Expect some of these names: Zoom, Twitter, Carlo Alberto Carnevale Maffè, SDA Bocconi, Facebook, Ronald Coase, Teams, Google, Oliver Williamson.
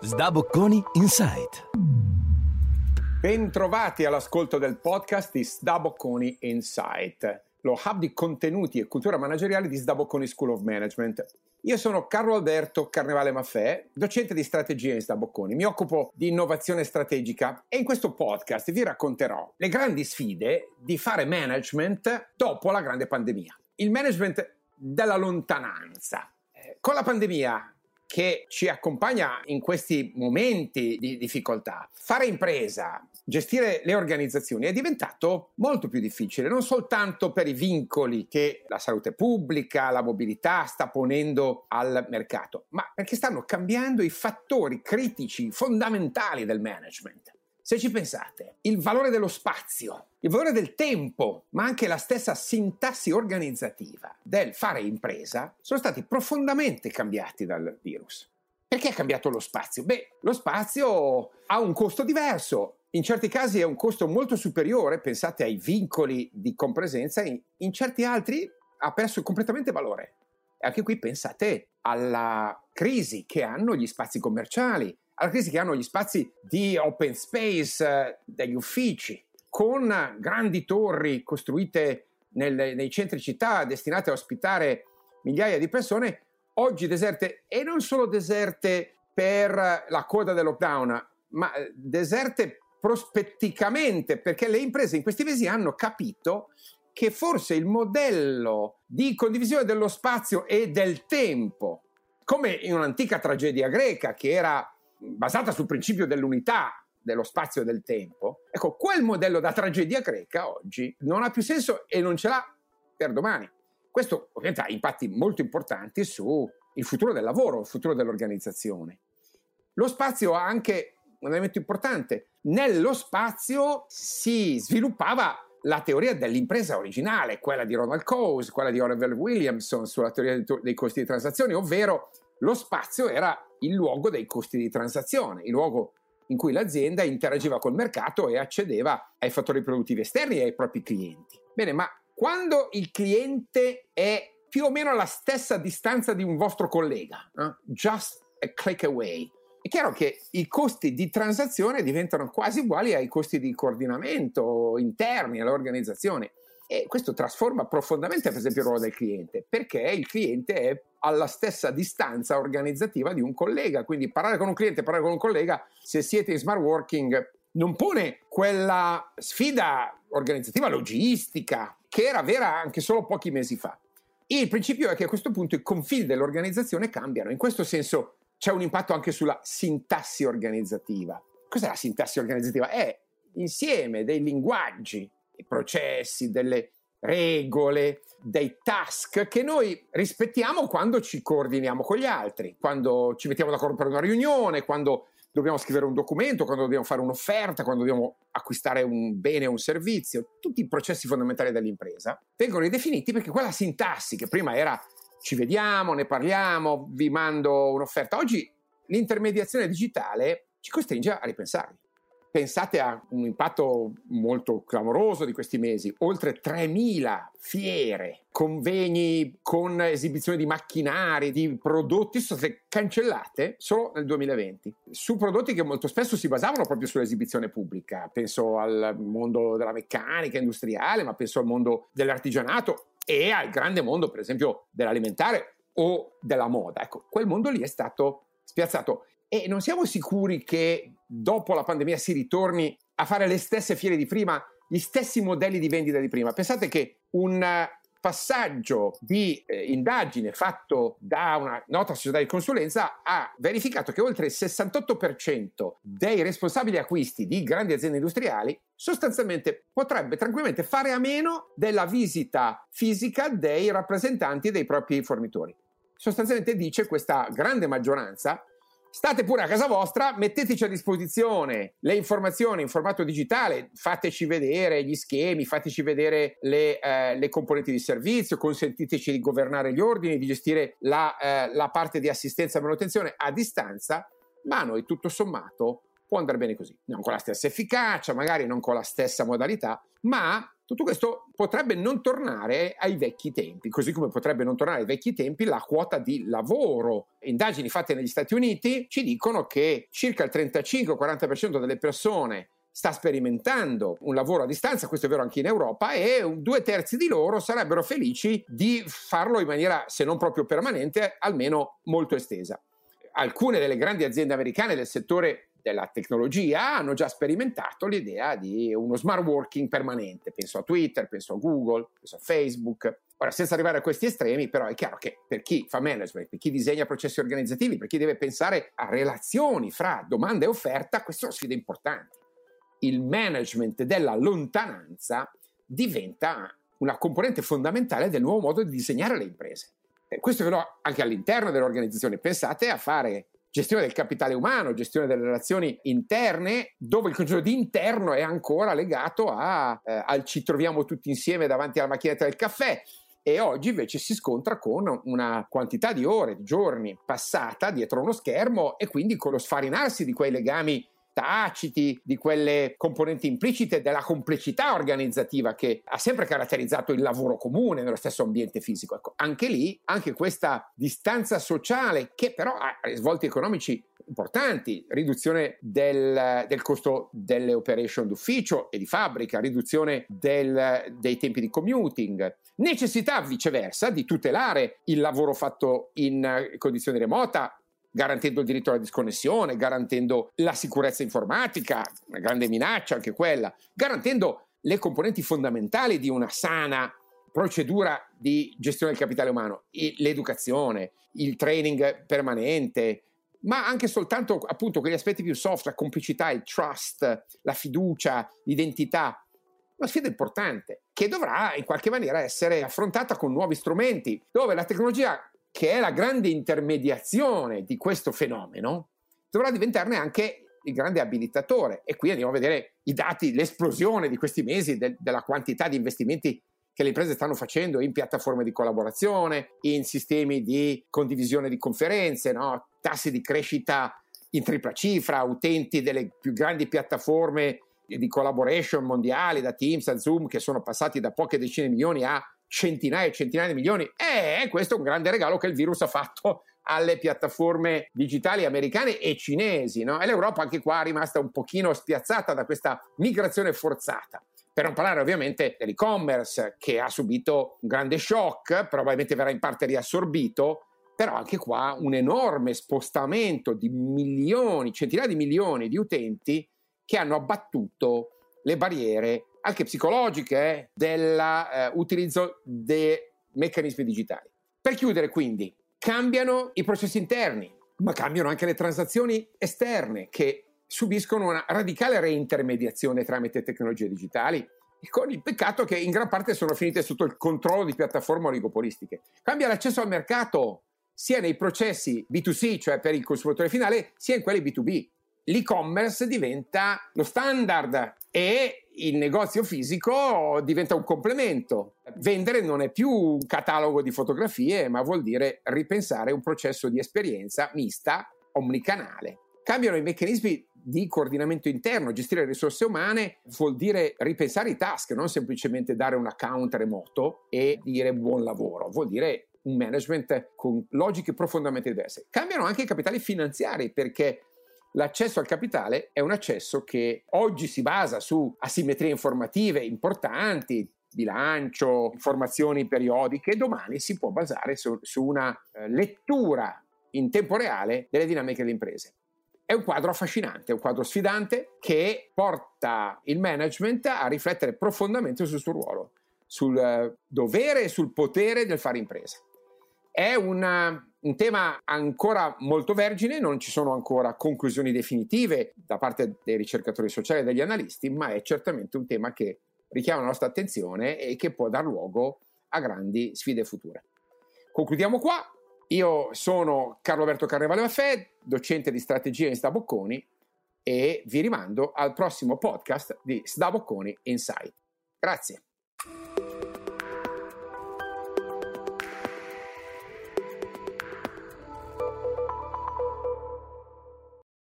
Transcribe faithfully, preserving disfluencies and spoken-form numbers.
S D A Bocconi Insight. Bentrovati all'ascolto del podcast di S D A Bocconi Insight, lo hub di contenuti e cultura manageriale di S D A Bocconi School of Management. Io sono Carlo Alberto Carnevale Maffè, docente di strategia in S D A Bocconi. Mi occupo di innovazione strategica e in questo podcast vi racconterò le grandi sfide di fare management dopo la grande pandemia. Il management dalla lontananza. Con la pandemia che ci accompagna in questi momenti di difficoltà, fare impresa, gestire le organizzazioni è diventato molto più difficile, non soltanto per i vincoli che la salute pubblica, la mobilità sta ponendo al mercato, ma perché stanno cambiando i fattori critici fondamentali del management. Se ci pensate, il valore dello spazio, il valore del tempo, ma anche la stessa sintassi organizzativa del fare impresa sono stati profondamente cambiati dal virus. Perché è cambiato lo spazio? Beh, lo spazio ha un costo diverso, in certi casi è un costo molto superiore, pensate ai vincoli di compresenza, in, in certi altri ha perso completamente valore. E anche qui pensate alla crisi che hanno gli spazi commerciali, alla crisi che hanno gli spazi di open space eh, degli uffici, con grandi torri costruite nel, nei centri città destinate a ospitare migliaia di persone, oggi deserte, e non solo deserte per la coda del lockdown, ma deserte prospetticamente, perché le imprese in questi mesi hanno capito che forse il modello di condivisione dello spazio e del tempo, come in un'antica tragedia greca che era basata sul principio dell'unità dello spazio e del tempo, ecco, quel modello da tragedia greca oggi non ha più senso e non ce l'ha per domani. Questo ovviamente ha impatti molto importanti sul futuro del lavoro, il futuro dell'organizzazione. Lo spazio ha anche un elemento importante. Nello spazio si sviluppava la teoria dell'impresa originale, quella di Ronald Coase, quella di Oliver Williamson sulla teoria dei costi di transazione, ovvero lo spazio era il luogo dei costi di transazione, il luogo in cui l'azienda interagiva col mercato e accedeva ai fattori produttivi esterni e ai propri clienti. Bene, ma quando il cliente è più o meno alla stessa distanza di un vostro collega, eh? just a click away, è chiaro che i costi di transazione diventano quasi uguali ai costi di coordinamento interni all'organizzazione. E questo trasforma profondamente, per esempio, il ruolo del cliente, perché il cliente è alla stessa distanza organizzativa di un collega. Quindi parlare con un cliente, parlare con un collega, se siete in smart working, non pone quella sfida organizzativa logistica che era vera anche solo pochi mesi fa. E il principio è che a questo punto i confini dell'organizzazione cambiano. In questo senso c'è un impatto anche sulla sintassi organizzativa. Cos'è la sintassi organizzativa? È insieme dei linguaggi, dei processi, delle regole, dei task che noi rispettiamo quando ci coordiniamo con gli altri, quando ci mettiamo d'accordo per una riunione, quando dobbiamo scrivere un documento, quando dobbiamo fare un'offerta, quando dobbiamo acquistare un bene o un servizio. Tutti i processi fondamentali dell'impresa vengono ridefiniti, perché quella sintassi che prima era ci vediamo, ne parliamo, vi mando un'offerta, oggi l'intermediazione digitale ci costringe a ripensarli. Pensate a un impatto molto clamoroso di questi mesi, oltre tremila fiere, convegni con esibizioni di macchinari, di prodotti, sono state cancellate solo nel duemilaventi, su prodotti che molto spesso si basavano proprio sull'esibizione pubblica. Penso al mondo della meccanica industriale, ma penso al mondo dell'artigianato e al grande mondo, per esempio, dell'alimentare o della moda. Ecco, quel mondo lì è stato spiazzato. E non siamo sicuri che dopo la pandemia si ritorni a fare le stesse fiere di prima, gli stessi modelli di vendita di prima. Pensate che un passaggio di eh, indagine fatto da una nota società di consulenza ha verificato che oltre il sessantotto per cento dei responsabili acquisti di grandi aziende industriali sostanzialmente potrebbe tranquillamente fare a meno della visita fisica dei rappresentanti dei propri fornitori. Sostanzialmente dice questa grande maggioranza: state pure a casa vostra, metteteci a disposizione le informazioni in formato digitale, fateci vedere gli schemi, fateci vedere le, eh, le componenti di servizio, consentiteci di governare gli ordini, di gestire la, eh, la parte di assistenza e manutenzione a distanza, ma a noi tutto sommato può andare bene così. Non con la stessa efficacia, magari non con la stessa modalità, ma Tutto questo potrebbe non tornare ai vecchi tempi, così come potrebbe non tornare ai vecchi tempi la quota di lavoro. Indagini fatte negli Stati Uniti ci dicono che circa il trentacinque quaranta per cento delle persone sta sperimentando un lavoro a distanza, questo è vero anche in Europa, e due terzi di loro sarebbero felici di farlo in maniera, se non proprio permanente, almeno molto estesa. Alcune delle grandi aziende americane del settore della tecnologia hanno già sperimentato l'idea di uno smart working permanente, penso a Twitter, penso a Google, penso a Facebook. Ora, senza arrivare a questi estremi, però è chiaro che per chi fa management, per chi disegna processi organizzativi, per chi deve pensare a relazioni fra domanda e offerta, queste sono sfide importanti. Il management della lontananza diventa una componente fondamentale del nuovo modo di disegnare le imprese. E questo ve lo anche all'interno dell'organizzazione. Pensate a fare gestione del capitale umano, gestione delle relazioni interne, dove il concetto di interno è ancora legato a, eh, al ci troviamo tutti insieme davanti alla macchinetta del caffè, e oggi invece si scontra con una quantità di ore, di giorni passata dietro uno schermo, e quindi con lo sfarinarsi di quei legami taciti, di quelle componenti implicite della complessità organizzativa che ha sempre caratterizzato il lavoro comune nello stesso ambiente fisico. Ecco, anche lì, anche questa distanza sociale, che però ha risvolti economici importanti, riduzione del, del costo delle operation d'ufficio e di fabbrica, riduzione del, dei tempi di commuting, necessità viceversa di tutelare il lavoro fatto in condizioni remota, garantendo il diritto alla disconnessione, garantendo la sicurezza informatica, una grande minaccia anche quella, garantendo le componenti fondamentali di una sana procedura di gestione del capitale umano, l'educazione, il training permanente, ma anche soltanto appunto quegli aspetti più soft, la complicità, il trust, la fiducia, l'identità. Una sfida importante che dovrà in qualche maniera essere affrontata con nuovi strumenti, dove la tecnologia, che è la grande intermediazione di questo fenomeno, dovrà diventarne anche il grande abilitatore. E qui andiamo a vedere i dati, l'esplosione di questi mesi de- della quantità di investimenti che le imprese stanno facendo in piattaforme di collaborazione, in sistemi di condivisione di conferenze, no? Tassi di crescita in tripla cifra, utenti delle più grandi piattaforme di collaboration mondiali, da Teams a Zoom, che sono passati da poche decine di milioni a centinaia e centinaia di milioni. E questo è un grande regalo che il virus ha fatto alle piattaforme digitali americane e cinesi, no? E l'Europa anche qua è rimasta un pochino spiazzata da questa migrazione forzata. Per non parlare ovviamente dell'e-commerce, che ha subito un grande shock, probabilmente verrà in parte riassorbito, però anche qua un enorme spostamento di milioni, centinaia di milioni di utenti che hanno abbattuto le barriere anche psicologiche dell'utilizzo dei meccanismi digitali. Per chiudere, quindi, cambiano i processi interni, ma cambiano anche le transazioni esterne, che subiscono una radicale reintermediazione tramite tecnologie digitali, con il peccato che in gran parte sono finite sotto il controllo di piattaforme oligopolistiche. Cambia l'accesso al mercato sia nei processi B due C, cioè per il consumatore finale, sia in quelli B due B. L'e-commerce diventa lo standard e il negozio fisico diventa un complemento. Vendere non è più un catalogo di fotografie, ma vuol dire ripensare un processo di esperienza mista, omnicanale. Cambiano i meccanismi di coordinamento interno, gestire risorse umane vuol dire ripensare i task, non semplicemente dare un account remoto e dire buon lavoro, vuol dire un management con logiche profondamente diverse. Cambiano anche i capitali finanziari, perché l'accesso al capitale è un accesso che oggi si basa su asimmetrie informative importanti, bilancio, informazioni periodiche, e domani si può basare su, su una eh, lettura in tempo reale delle dinamiche delle imprese. È un quadro affascinante, è un quadro sfidante, che porta il management a riflettere profondamente sul suo ruolo, sul eh, dovere e sul potere del fare impresa. È una... un tema ancora molto vergine, non ci sono ancora conclusioni definitive da parte dei ricercatori sociali e degli analisti, ma è certamente un tema che richiama la nostra attenzione e che può dar luogo a grandi sfide future. Concludiamo qua. Io sono Carlo Alberto Carnevale Maffè, docente di strategia in S D A Bocconi, e vi rimando al prossimo podcast di S D A Bocconi Insight. Grazie.